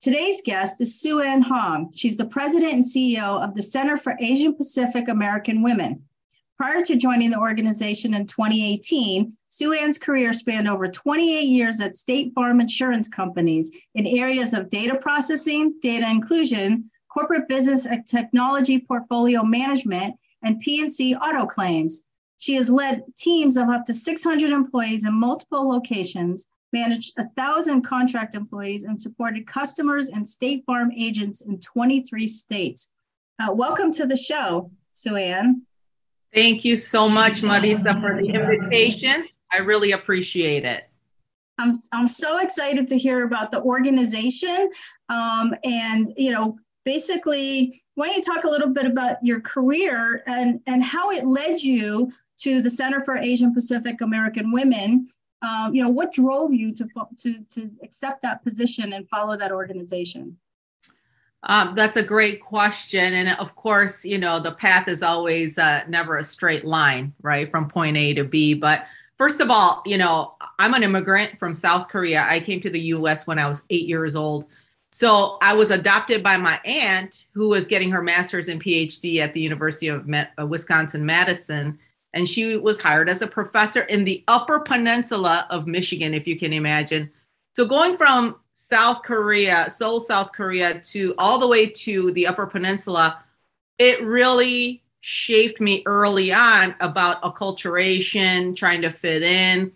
Today's guest is Sue Ann Hong. She's the president and CEO of the Center for Asian Pacific American Women. Prior to joining the organization in 2018, Sue Ann's career spanned over 28 years at State Farm Insurance Companies in areas of data processing, data inclusion, corporate business and technology portfolio management, and P&C auto claims. She has led teams of up to 600 employees in multiple locations, managed 1,000 contract employees, and supported customers and State Farm agents in 23 states. Welcome to the show, Sue Ann. Thank you so much, Marisa, for the invitation. I really appreciate it. I'm so excited to hear about the organization. Basically, why don't you talk a little bit about your career and how it led you to the Center for Asian Pacific American Women. What drove you to accept that position and follow that organization? That's a great question. And of course, the path is always never a straight line, right? From point A to B. But first of all, I'm an immigrant from South Korea. I came to the U.S. when I was 8 years old. So I was adopted by my aunt, who was getting her master's and PhD at the University of Wisconsin-Madison. And she was hired as a professor in the Upper Peninsula of Michigan, if you can imagine. So going from South Korea, Seoul, South Korea, to all the way to the Upper Peninsula, it really shaped me early on about acculturation, trying to fit in,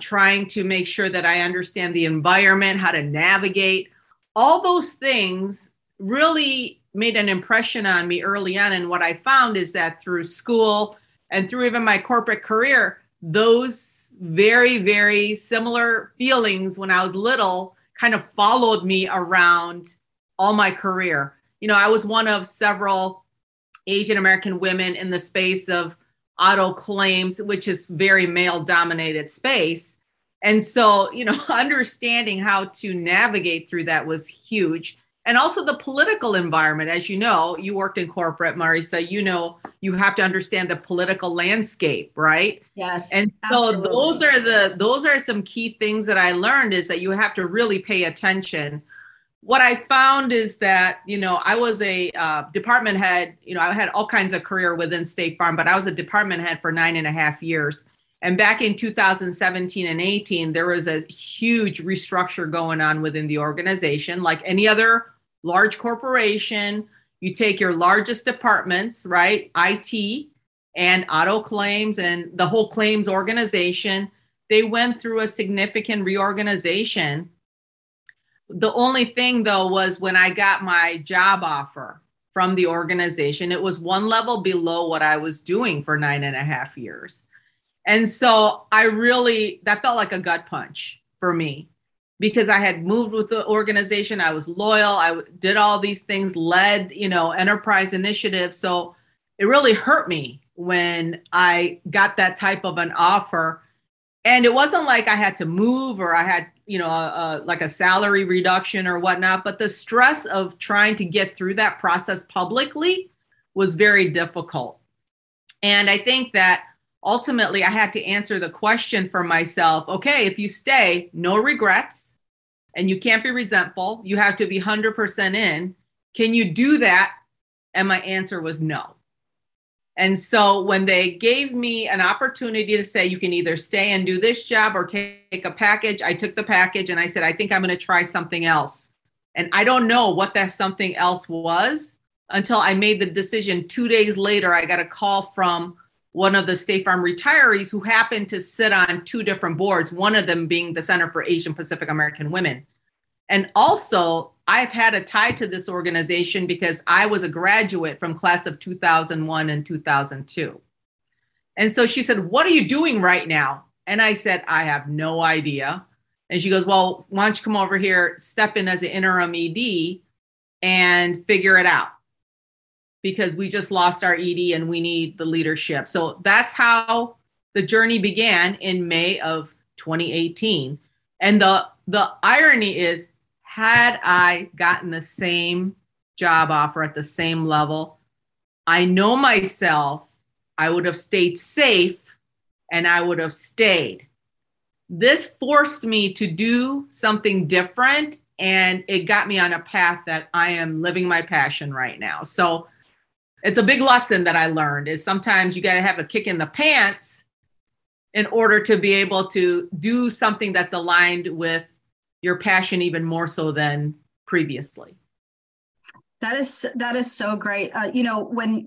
trying to make sure that I understand the environment, how to navigate. All those things really made an impression on me early on. And what I found is that through school and through even my corporate career, those very, very similar feelings when I was little kind of followed me around all my career. I was one of several Asian American women in the space of auto claims, which is very male-dominated space. And so, understanding how to navigate through that was huge. And also the political environment, as you know, you worked in corporate, Marisa, you have to understand the political landscape, right? Yes. And so absolutely. Those are some key things that I learned is that you have to really pay attention. What I found is that, I was a department head, I had all kinds of career within State Farm, but I was a department head for 9.5 years. And back in 2017 and 18, there was a huge restructure going on within the organization. Like any other large corporation, you take your largest departments, right? IT and auto claims and the whole claims organization, they went through a significant reorganization. The only thing though was when I got my job offer from the organization, it was one level below what I was doing for 9.5 years. And so that felt like a gut punch for me because I had moved with the organization. I was loyal. I did all these things, led, enterprise initiatives. So it really hurt me when I got that type of an offer. And it wasn't like I had to move or I had, like a salary reduction or whatnot. But the stress of trying to get through that process publicly was very difficult. And I think that ultimately, I had to answer the question for myself, okay, if you stay, no regrets, and you can't be resentful, you have to be 100% in, can you do that? And my answer was no. And so when they gave me an opportunity to say, you can either stay and do this job or take a package, I took the package and I said, I think I'm going to try something else. And I don't know what that something else was until I made the decision. 2 days later, I got a call from one of the State Farm retirees who happened to sit on two different boards, one of them being the Center for Asian Pacific American Women. And also, I've had a tie to this organization because I was a graduate from class of 2001 and 2002. And so she said, what are you doing right now? And I said, I have no idea. And she goes, well, why don't you come over here, step in as an interim ED and figure it out, because we just lost our ED and we need the leadership. So that's how the journey began in May of 2018. And the irony is, had I gotten the same job offer at the same level, I know myself, I would have stayed safe and I would have stayed. This forced me to do something different, and it got me on a path that I am living my passion right now. So it's a big lesson that I learned, is sometimes you got to have a kick in the pants in order to be able to do something that's aligned with your passion even more so than previously. That is so great. You know, when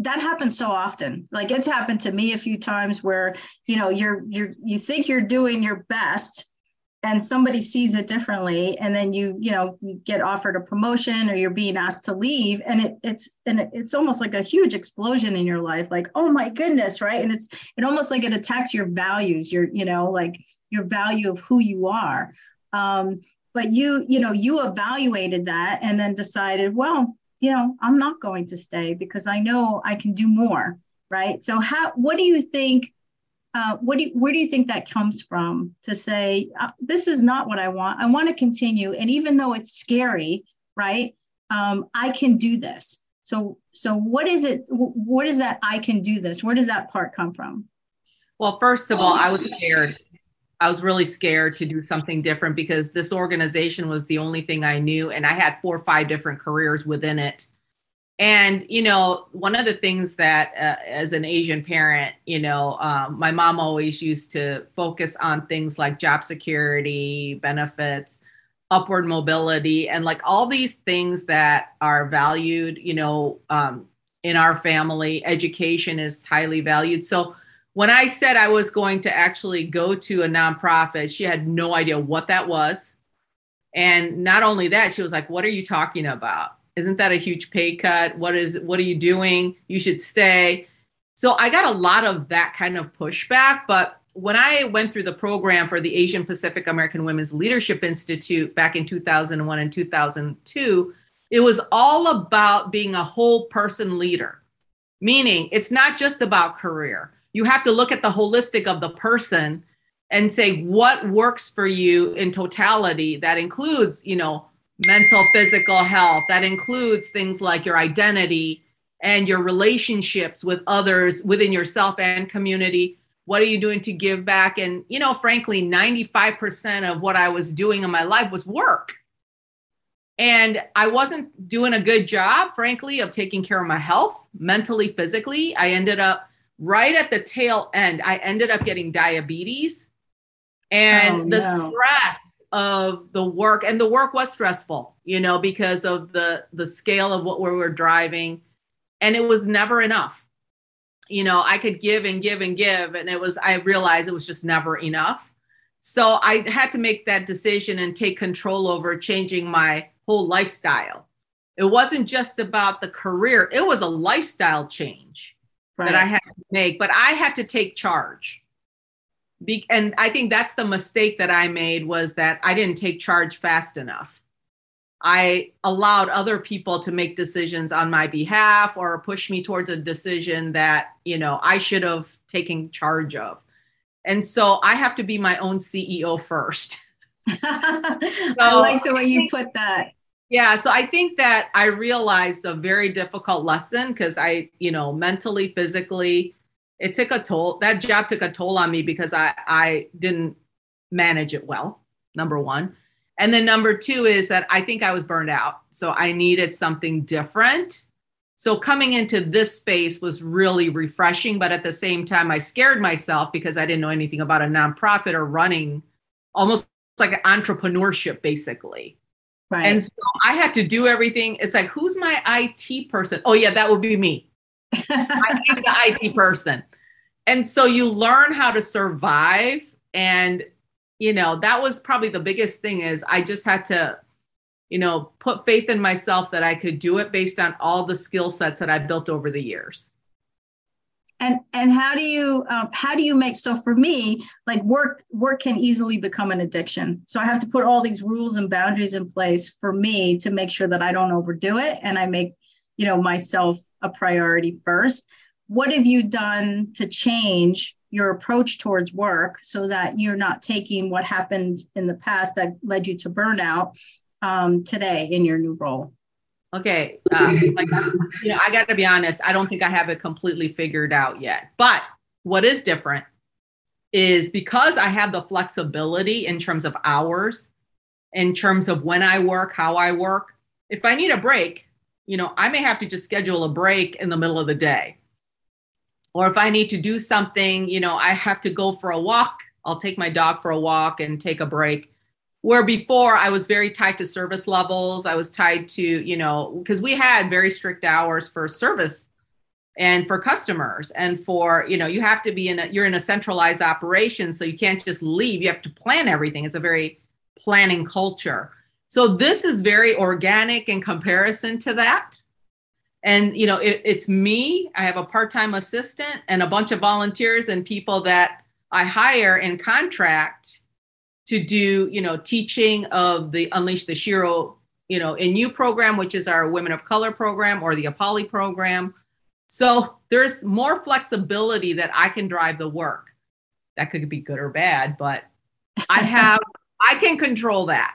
that happens so often, like it's happened to me a few times where, you know, you think you're doing your best and somebody sees it differently. And then you get offered a promotion or you're being asked to leave. And it's almost like a huge explosion in your life. Like, oh my goodness. Right. And it almost like it attacks your values, your value of who you are. But you evaluated that and then decided, well, I'm not going to stay because I know I can do more, right? So what do you think, where do you think that comes from to say, this is not what I want. I want to continue. And even though it's scary, right, I can do this. So what is it, what is that I can do this? Where does that part come from? Well, first of all, I was scared. I was really scared to do something different because this organization was the only thing I knew. And I had 4 or 5 different careers within it. And, one of the things that as an Asian parent, my mom always used to focus on things like job security, benefits, upward mobility, and like all these things that are valued, in our family. Education is highly valued. So when I said I was going to actually go to a nonprofit, she had no idea what that was. And not only that, she was like, what are you talking about? Isn't that a huge pay cut? What are you doing? You should stay. So I got a lot of that kind of pushback. But when I went through the program for the Asian Pacific American Women's Leadership Institute back in 2001 and 2002, it was all about being a whole person leader, meaning it's not just about career. You have to look at the holistic of the person and say what works for you in totality. That includes, mental, physical health. That includes things like your identity and your relationships with others within yourself and community. What are you doing to give back? And, frankly, 95% of what I was doing in my life was work. And I wasn't doing a good job, frankly, of taking care of my health, mentally, physically. I ended up right at the tail end, I ended up getting diabetes, and the stress of the work, and the work was stressful, because of the scale of what we were driving, and it was never enough. I could give and give and give, and I realized it was just never enough. So I had to make that decision and take control over changing my whole lifestyle. It wasn't just about the career, it was a lifestyle change. Right. That I had to make, but I had to take charge. And I think that's the mistake that I made, was that I didn't take charge fast enough. I allowed other people to make decisions on my behalf or push me towards a decision that, I should have taken charge of. And so I have to be my own CEO first. So I like the way you put that. Yeah. So I think that I realized a very difficult lesson because I, mentally, physically, it took a toll. That job took a toll on me because I didn't manage it well, number one. And then number two is that I think I was burned out. So I needed something different. So coming into this space was really refreshing. But at the same time, I scared myself because I didn't know anything about a nonprofit or running almost like an entrepreneurship, basically. Right. And so I had to do everything. It's like, who's my IT person? Oh, yeah, that would be me. I am the IT person. And so you learn how to survive. And, that was probably the biggest thing, is I just had to, put faith in myself that I could do it based on all the skill sets that I built over the years. And how do you make, so for me, like work can easily become an addiction. So I have to put all these rules and boundaries in place for me to make sure that I don't overdo it and I make, you know, myself a priority first. What have you done to change your approach towards work so that you're not taking what happened in the past that led you to burnout today in your new role? Okay. I got to be honest. I don't think I have it completely figured out yet, but what is different is because I have the flexibility in terms of hours, in terms of when I work, how I work. If I need a break, you know, I may have to just schedule a break in the middle of the day. Or if I need to do something, you know, I have to go for a walk. I'll take my dog for a walk and take a break. Where before I was very tied to service levels, I was tied to, you know, because we had very strict hours for service and for customers and for, you know, you have to be you're in a centralized operation. So you can't just leave, you have to plan everything. It's a very planning culture. So this is very organic in comparison to that. And, you know, it's me, I have a part-time assistant and a bunch of volunteers and people that I hire and contract to do, you know, teaching of the Unleash the Shero, you know, NU program, which is our Women of Color program or the APALI program. So there's more flexibility that I can drive the work. That could be good or bad, but I can control that.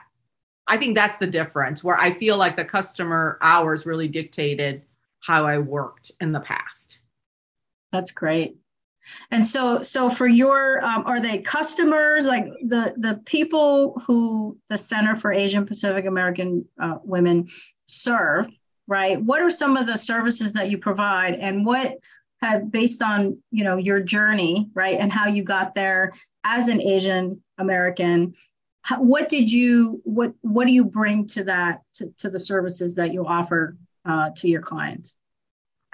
I think that's the difference where I feel like the customer hours really dictated how I worked in the past. That's great. And so for your, are they customers, like the people who the Center for Asian Pacific American Women serve, right? What are some of the services that you provide and what have, based on, you know, your journey, right? And how you got there as an Asian American, what do you bring to that, to the services that you offer to your clients?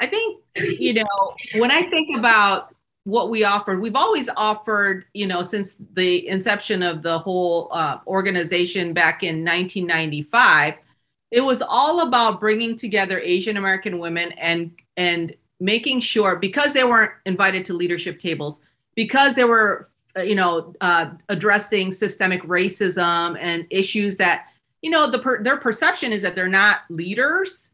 I think, you know, when I think about what we offered, we've always offered, you know, since the inception of the whole organization back in 1995, it was all about bringing together Asian American women and making sure, because they weren't invited to leadership tables, because they were, you know, addressing systemic racism and issues that, you know, their perception is that they're not leaders,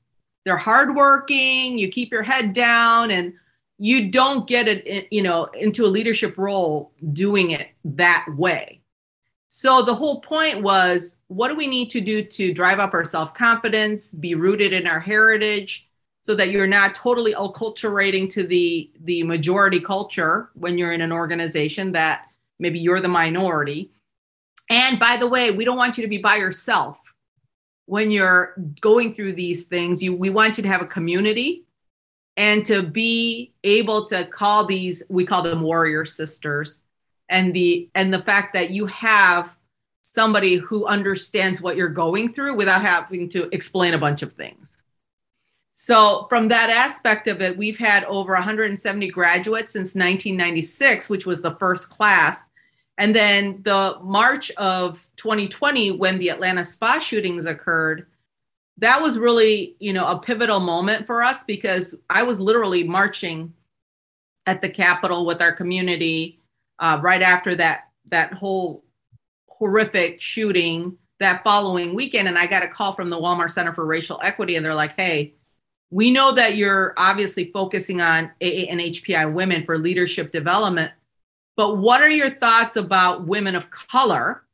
they're hardworking, you keep your head down and you don't get it, you know, into a leadership role doing it that way. So the whole point was, what do we need to do to drive up our self-confidence, be rooted in our heritage so that you're not totally acculturating to the majority culture when you're in an organization that maybe you're the minority. And by the way, we don't want you to be by yourself when you're going through these things. We want you to have a community. And to be able to call these, we call them warrior sisters, and the fact that you have somebody who understands what you're going through without having to explain a bunch of things. So from that aspect of it, we've had over 170 graduates since 1996, which was the first class. And then the March of 2020, when the Atlanta spa shootings occurred, that was really, you know, a pivotal moment for us because I was literally marching at the Capitol with our community right after that whole horrific shooting that following weekend. And I got a call from the Walmart Center for Racial Equity. And they're like, hey, we know that you're obviously focusing on AANHPI women for leadership development, but what are your thoughts about women of color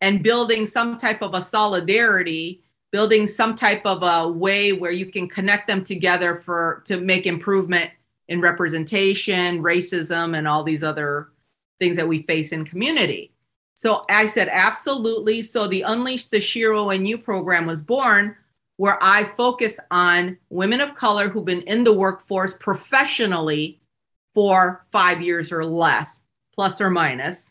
and building some type of a solidarity, building some type of a way where you can connect them together to make improvement in representation, racism, and all these other things that we face in community. So I said, absolutely. So the Unleash the Shero NU program was born, where I focus on women of color who've been in the workforce professionally for 5 years or less, plus or minus.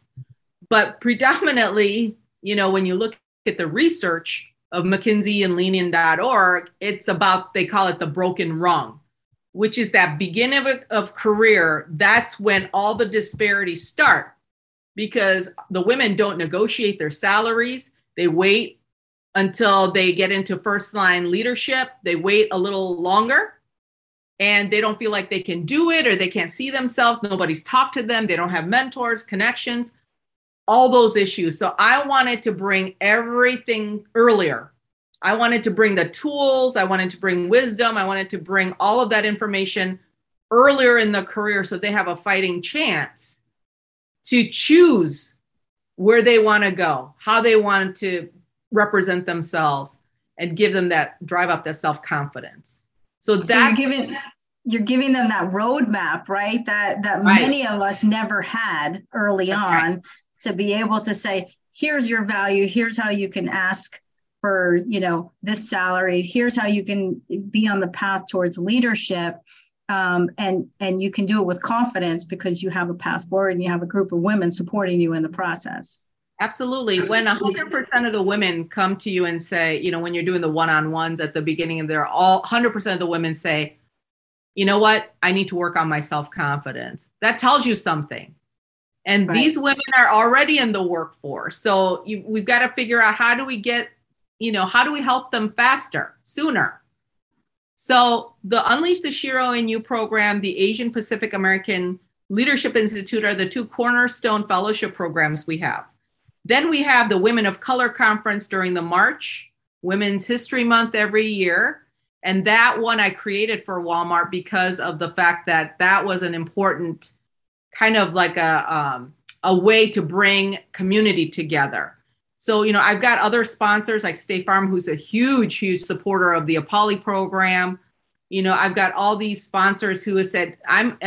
But predominantly, you know, when you look at the research of McKinsey and LeanIn.org, it's about, they call it the broken rung, which is that beginning of career. That's when all the disparities start because the women don't negotiate their salaries. They wait until they get into first line leadership. They wait a little longer and they don't feel like they can do it, or they can't see themselves. Nobody's talked to them. They don't have mentors, connections, all those issues. So I wanted to bring everything earlier. I wanted to bring the tools. I wanted to bring wisdom. I wanted to bring all of that information earlier in the career so they have a fighting chance to choose where they want to go, how they want to represent themselves, and give them that, drive up that self-confidence. So you're giving them that roadmap, right? That many of us never had early on, to be able to say, here's your value. Here's how you can ask for, this salary. Here's how you can be on the path towards leadership. And you can do it with confidence because you have a path forward and you have a group of women supporting you in the process. Absolutely. When 100% of the women come to you and say, when you're doing the one-on-ones at the beginning, 100% of the women say, you know what, I need to work on my self-confidence. That tells you something. And these women are already in the workforce. So we've got to figure out how do we help them faster, sooner? So the Unleash the Shero in You program, the Asian Pacific American Leadership Institute are the two cornerstone fellowship programs we have. Then we have the Women of Color Conference during the March, Women's History Month every year. And that one I created for Walmart because of the fact that that was an important kind of like a way to bring community together. So, I've got other sponsors like State Farm, who's a huge, huge supporter of the AAPALI program. I've got all these sponsors who have said, are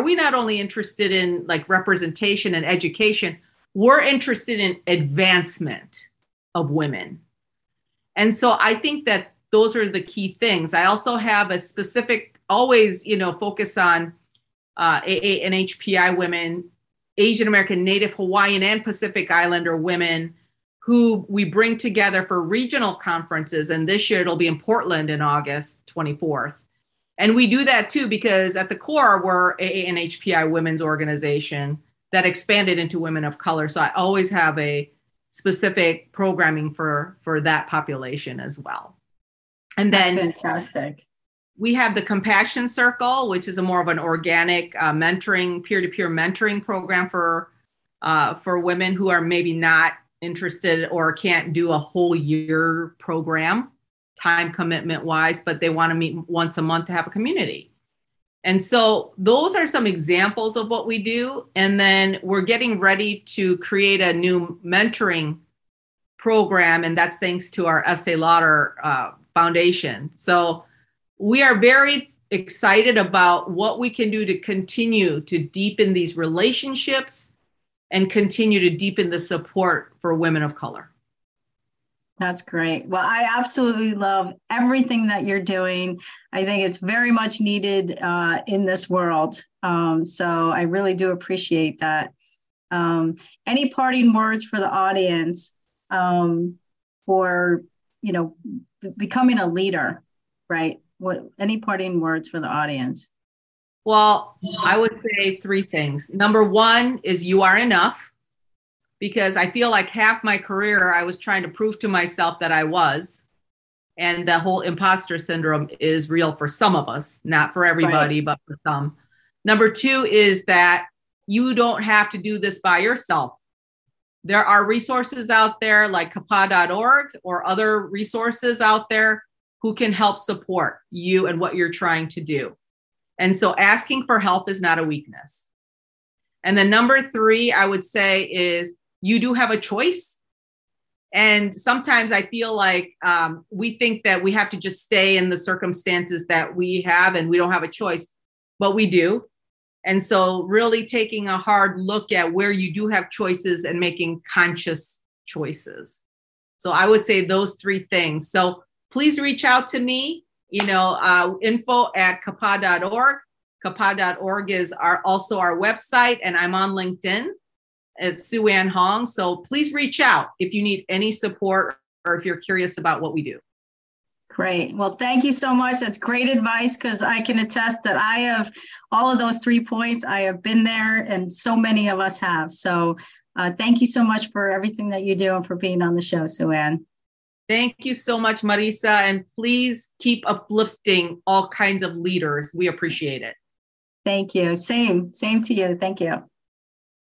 we not only interested in like representation and education, we're interested in advancement of women. And so I think that those are the key things. I also have a specific, always, focus on AANHPI women, Asian American, Native Hawaiian, and Pacific Islander women who we bring together for regional conferences. And this year it'll be in Portland in August 24th. And we do that too, because at the core, we're AANHPI women's organization that expanded into women of color. So I always have a specific programming for that population as well. And then that's fantastic. We have the Compassion Circle, which is more of an organic mentoring, peer-to-peer mentoring program for women who are maybe not interested or can't do a whole year program, time commitment wise, but they want to meet once a month to have a community. And so those are some examples of what we do. And then we're getting ready to create a new mentoring program. And that's thanks to our Estee Lauder Foundation. So we are very excited about what we can do to continue to deepen these relationships and continue to deepen the support for women of color. That's great. Well, I absolutely love everything that you're doing. I think it's very much needed in this world. So I really do appreciate that. Any parting words for the audience for, becoming a leader, right? Any parting words for the audience? Well, I would say three things. Number one is you are enough. Because I feel like half my career, I was trying to prove to myself that I was. And the whole imposter syndrome is real for some of us, not for everybody, but for some. Number two is that you don't have to do this by yourself. There are resources out there like KAPA.org or other resources out there who can help support you and what you're trying to do. And so asking for help is not a weakness. And then number three, I would say is, you do have a choice. And sometimes I feel like we think that we have to just stay in the circumstances that we have and we don't have a choice, but we do. And so really taking a hard look at where you do have choices and making conscious choices. So I would say those three things. So please reach out to me, info@kapa.org. Kapa.org is also our website, and I'm on LinkedIn. It's Sue Ann Hong. So please reach out if you need any support or if you're curious about what we do. Great. Well, thank you so much. That's great advice, because I can attest that I have all of those 3 points. I have been there, and so many of us have. So thank you so much for everything that you do and for being on the show, Sue Ann. Thank you so much, Marisa. And please keep uplifting all kinds of leaders. We appreciate it. Thank you. Same to you. Thank you.